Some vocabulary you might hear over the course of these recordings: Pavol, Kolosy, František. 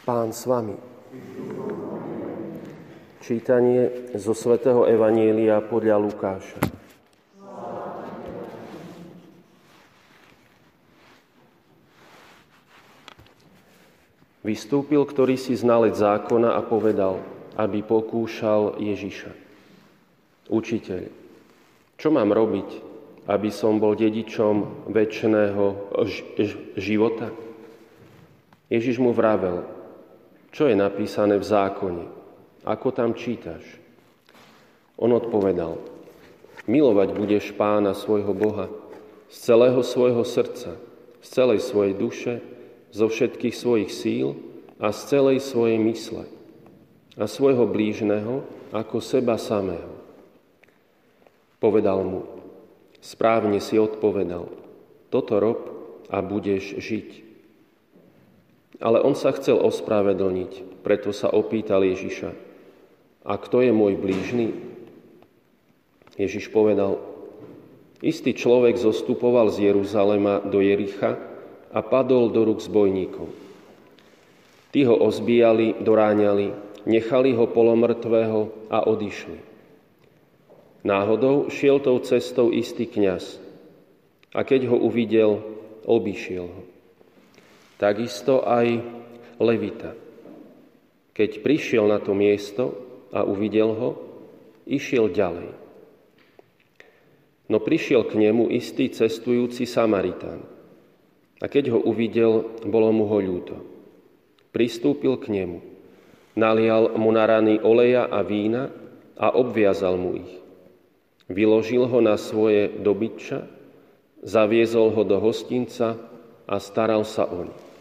Pán s vami. Čítanie zo svätého Evanjelia podľa Lukáša. Vystúpil ktorýsi znalec zákona a povedal, aby pokúšal Ježiša. Učiteľ, čo mám robiť, aby som bol dedičom večného života? Ježiš mu vravel, čo je napísané v zákone? Ako tam čítaš? On odpovedal, milovať budeš Pána svojho Boha z celého svojho srdca, z celej svojej duše, zo všetkých svojich síl a z celej svojej mysle a svojho blížneho ako seba samého. Povedal mu, správne si odpovedal, toto rob a budeš žiť. Ale on sa chcel ospravedlniť, preto sa opýtal Ježiša, a kto je môj blížny? Ježiš povedal, istý človek zostupoval z Jeruzalema do Jericha a padol do rúk zbojníkov. Tí ho ozbíjali, doráňali, nechali ho polomrtvého a odišli. Náhodou šiel tou cestou istý kňaz a keď ho uvidel, obišiel ho. Takisto aj Levita. Keď prišiel na to miesto a uvidel ho, išiel ďalej. No prišiel k nemu istý cestujúci Samaritán. A keď ho uvidel, bolo mu ho ľúto. Pristúpil k nemu, nalial mu na rany oleja a vína a obviazal mu ich. Vyložil ho na svoje dobytča, zaviezol ho do hostinca a staral sa oň.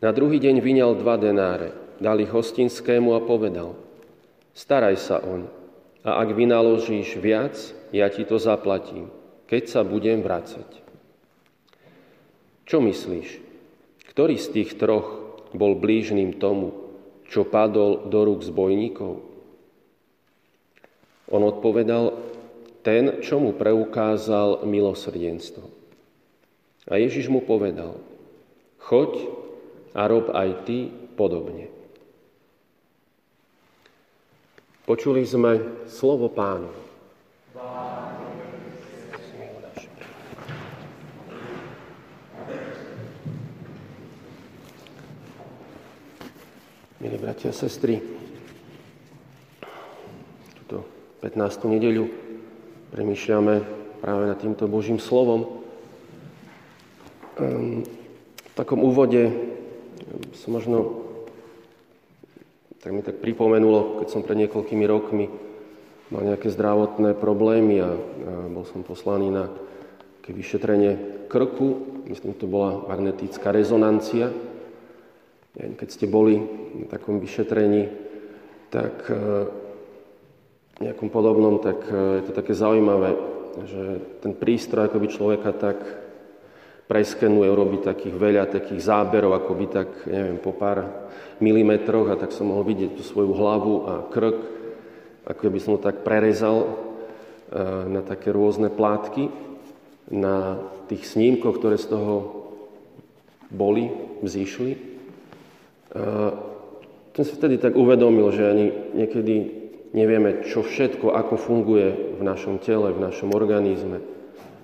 Na druhý deň vyňal 2 denáre, dal ich hostinskému a povedal, staraj sa oň a ak vynaložíš viac, ja ti to zaplatím, keď sa budem vracať. Čo myslíš? Ktorý z tých 3 bol blížnym tomu, čo padol do rúk zbojníkov? On odpovedal, ten, čo mu preukázal milosrdenstvo. A Ježiš mu povedal, choď a rob aj ty podobne. Počuli sme slovo Pánu. Milí bratia a sestry, túto 15. nedeľu premýšľame práve nad týmto Božím slovom. V takom úvode mi tak pripomenulo, keď som pred niekoľkými rokmi mal nejaké zdravotné problémy a bol som poslaný na vyšetrenie krku. Myslím, to bola magnetická rezonancia. Keď ste boli na takom vyšetrení, tak nejakom podobnom, tak je to také zaujímavé, že ten prístroj akoby človeka tak preskenuje, urobí takých veľa takých záberov, akoby tak, neviem, po pár milimetroch a tak som mohol vidieť tú svoju hlavu a krk, ako by som ho tak prerezal na také rôzne plátky. Na tých snímkoch, ktoré z toho boli, vzýšli. Ten sa vtedy tak uvedomil, že ani niekedy nevieme, čo všetko, ako funguje v našom tele, v našom organizme.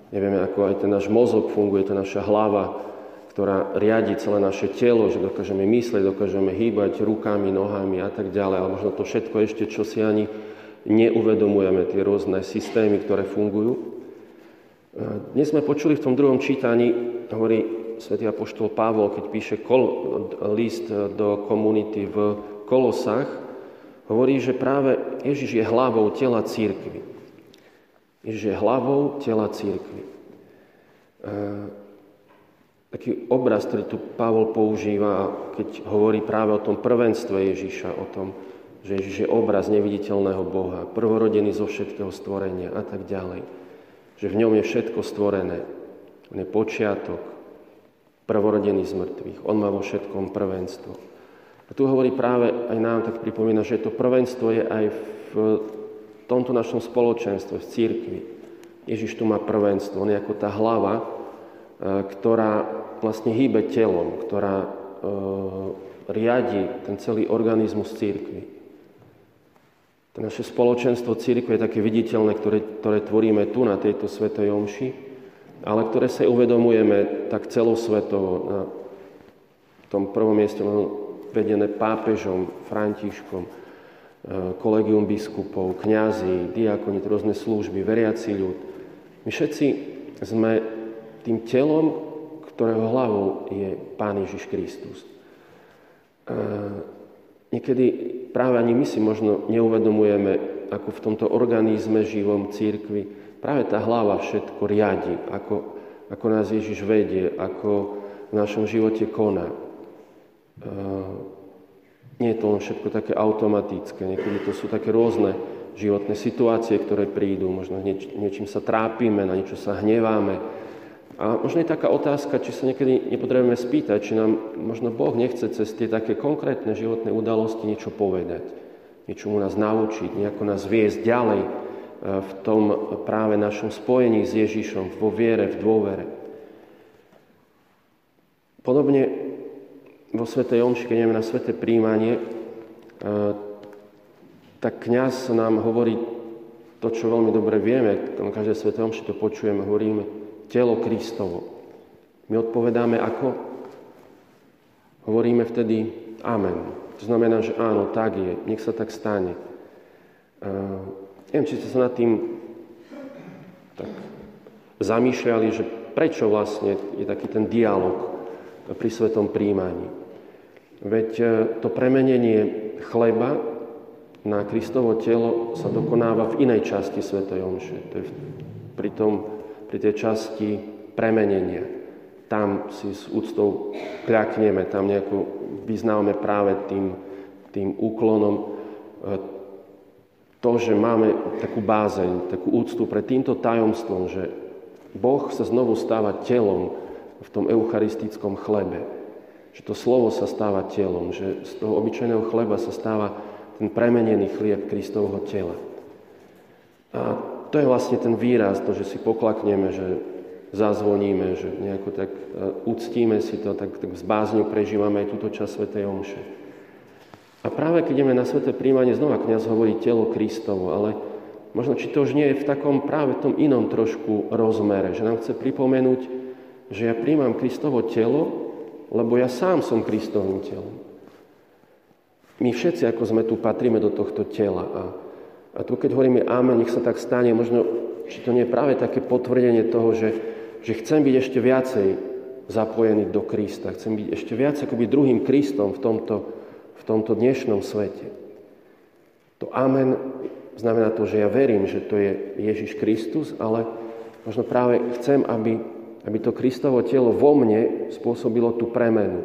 Nevieme, ako aj ten náš mozog funguje, to naša hlava, ktorá riadi celé naše telo, že dokážeme myslieť, dokážeme hýbať rukami, nohami a tak ďalej. Ale možno to všetko ešte, čo si ani neuvedomujeme, tie rôzne systémy, ktoré fungujú. Dnes sme počuli v tom druhom čítaní, hovorí svätý apoštol Pavol, keď píše list do komunity v Kolosách, hovorí, že práve Ježiš je hlavou tela cirkvi. Že hlavou tela cirkvi. Taký obraz, ktorý tu Pavol používa, keď hovorí práve o tom prvenstve Ježiša, o tom, že Ježiš je obraz neviditeľného Boha, prvorodený zo všetkého stvorenia a tak ďalej. Že v ňom je všetko stvorené. On je počiatok, prvorodený z mŕtvych. On má vo všetkom prvenstvo. A tu hovorí práve, aj nám tak pripomína, že to prvenstvo je aj v tomto našom spoločenstve, v cirkvi. Ježiš tu má prvenstvo. On je ako tá hlava, ktorá vlastne hýbe telom, ktorá riadi ten celý organizmus cirkvi. To naše spoločenstvo cirkvi je také viditeľné, ktoré tvoríme tu na tejto svätej omši, ale ktoré sa uvedomujeme tak celosvetovo. Na tom prvom mieste vedené pápežom, Františkom, kolegium biskupov, kňazi, diakoni, rôzne služby, veriaci ľud. My všetci sme tým telom, ktorého hlavou je Pán Ježiš Kristus. Niekedy práve ani my si možno neuvedomujeme, ako v tomto organizme živom cirkvi práve tá hlava všetko riadi, ako nás Ježiš vedie, ako v našom živote koná. Nie je to len všetko také automatické. Niekedy to sú také rôzne životné situácie, ktoré prídu. Možno niečím sa trápime, na niečo sa hneváme. A možno je taká otázka, či sa niekedy nepotrebujeme spýtať, či nám možno Boh nechce cez tie také konkrétne životné udalosti niečo povedať, niečomu nás naučiť, nejako nás viesť ďalej v tom práve našom spojení s Ježišom, vo viere, v dôvere. Podobne vo svätej omši, keď ideme na sväté prijímanie, tak kňaz nám hovorí to, čo veľmi dobre vieme, na každej svätej omši to počujeme, hovoríme telo Kristovo. My odpovedáme ako? Hovoríme vtedy amen. To znamená, že áno, tak je. Nech sa tak stane. Neviem, či ste sa nad tým tak zamýšľali, že prečo vlastne je taký ten dialog pri svetom prijímaní. Veď to premenenie chleba na Kristovo telo sa dokonáva v inej časti svätej omše. To je pri tej časti premenenia. Tam si s úctou kľakneme, tam nejako vyznávame práve tým úklonom to, že máme takú bázeň, takú úctu pred týmto tajomstvom, že Boh sa znovu stáva telom v tom eucharistickom chlebe. Že to slovo sa stáva telom, že z toho obyčajného chleba sa stáva ten premenený chlieb Kristovho tela. A to je vlastne ten výraz, to, že si poklakneme, že zazvoníme, že nejako tak uctíme si to, tak s bázňou prežívame aj túto časť svätej omše. A práve keď ideme na sväté prijímanie, znova kňaz hovorí telo Kristovo, ale možno či to už nie je v takom práve tom inom trošku rozmere, že nám chce pripomenúť, že ja prijímam Kristovo telo, lebo ja sám som Kristovým telom. My všetci, ako sme tu, patríme do tohto tela a tu, keď hovoríme amen, nech sa tak stane, možno, či to nie je práve také potvrdenie toho, že chcem byť ešte viacej zapojený do Krista. Chcem byť ešte viac akoby druhým Kristom v tomto dnešnom svete. To amen znamená to, že ja verím, že to je Ježiš Kristus, ale možno práve chcem, aby to Kristovo telo vo mne spôsobilo tú premenu,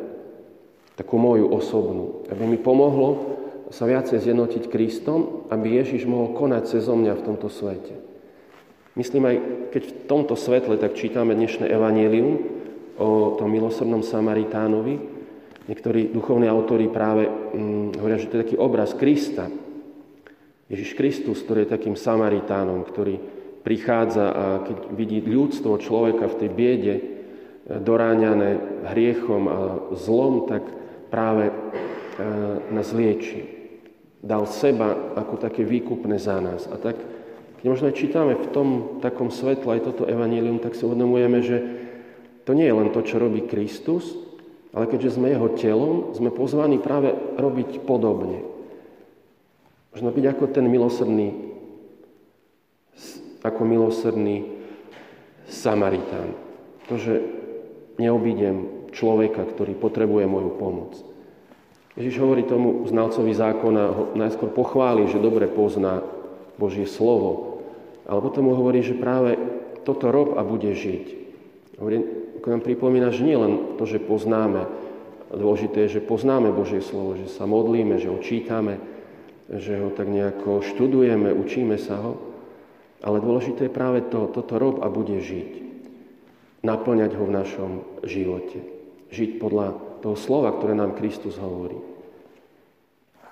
takú moju osobnú, aby mi pomohlo sa viacej zjednotiť Kristom, aby Ježiš mohol konať cezo mňa v tomto svete. Myslím aj, keď v tomto svetle tak čítame dnešné evanjelium o tom milosrdnom Samaritánovi, niektorí duchovní autori práve hovoria, že to je taký obraz Krista. Ježiš Kristus, ktorý je takým Samaritánom, ktorý prichádza a keď vidí ľudstvo človeka v tej biede, doráňané hriechom a zlom, tak práve nás lieči. Dal seba ako také výkupné za nás. A tak, keď možno aj čítame v tom takom svetle aj toto evanjelium, tak si uvedomujeme, že to nie je len to, čo robí Kristus, ale keďže sme jeho telom, sme pozvaní práve robiť podobne. Možno byť ako ten milosrdný Samaritán. To, že neobídem človeka, ktorý potrebuje moju pomoc. Ježiš hovorí tomu znalcovi zákona, ho najskôr pochváli, že dobre pozná Božie slovo, ale potom mu hovorí, že práve toto rob a bude žiť. Hovorí, ako nám pripomína, že nie len to, že poznáme, dôležité je, že poznáme Božie slovo, že sa modlíme, že ho čítame, že ho tak nejako študujeme, učíme sa ho, ale dôležité je práve to, toto rob a bude žiť. Naplňať ho v našom živote. Žiť podľa toho slova, ktoré nám Kristus hovorí.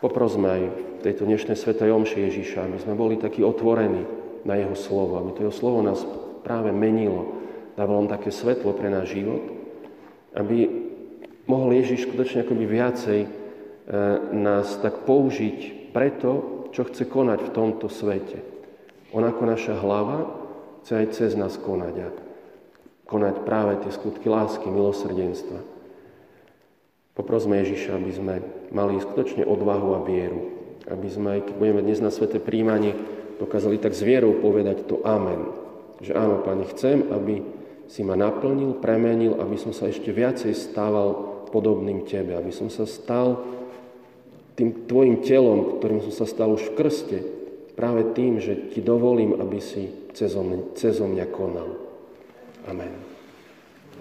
Poprosme aj v tejto dnešnej svätej omši Ježiša, aby sme boli takí otvorení na jeho slovo, aby to jeho slovo nás práve menilo, dávalo nám také svetlo pre náš život, aby mohol Ježiš skutočne akoby viacej nás tak použiť preto, čo chce konať v tomto svete. On ako naša hlava chce aj cez nás konať a konať práve tie skutky lásky, milosrdenstva. Poprosme Ježiša, aby sme mali skutočne odvahu a vieru. Aby sme, keď budeme dnes na sväté príjmanie, dokázali tak s vierou povedať to amen. Že áno, Pane, chcem, aby si ma naplnil, premenil, aby som sa ešte viacej stával podobným Tebe, aby som sa stal tým Tvojim telom, ktorým som sa stal už v krste, práve tým, že Ti dovolím, aby si cezo mňa konal. Amen.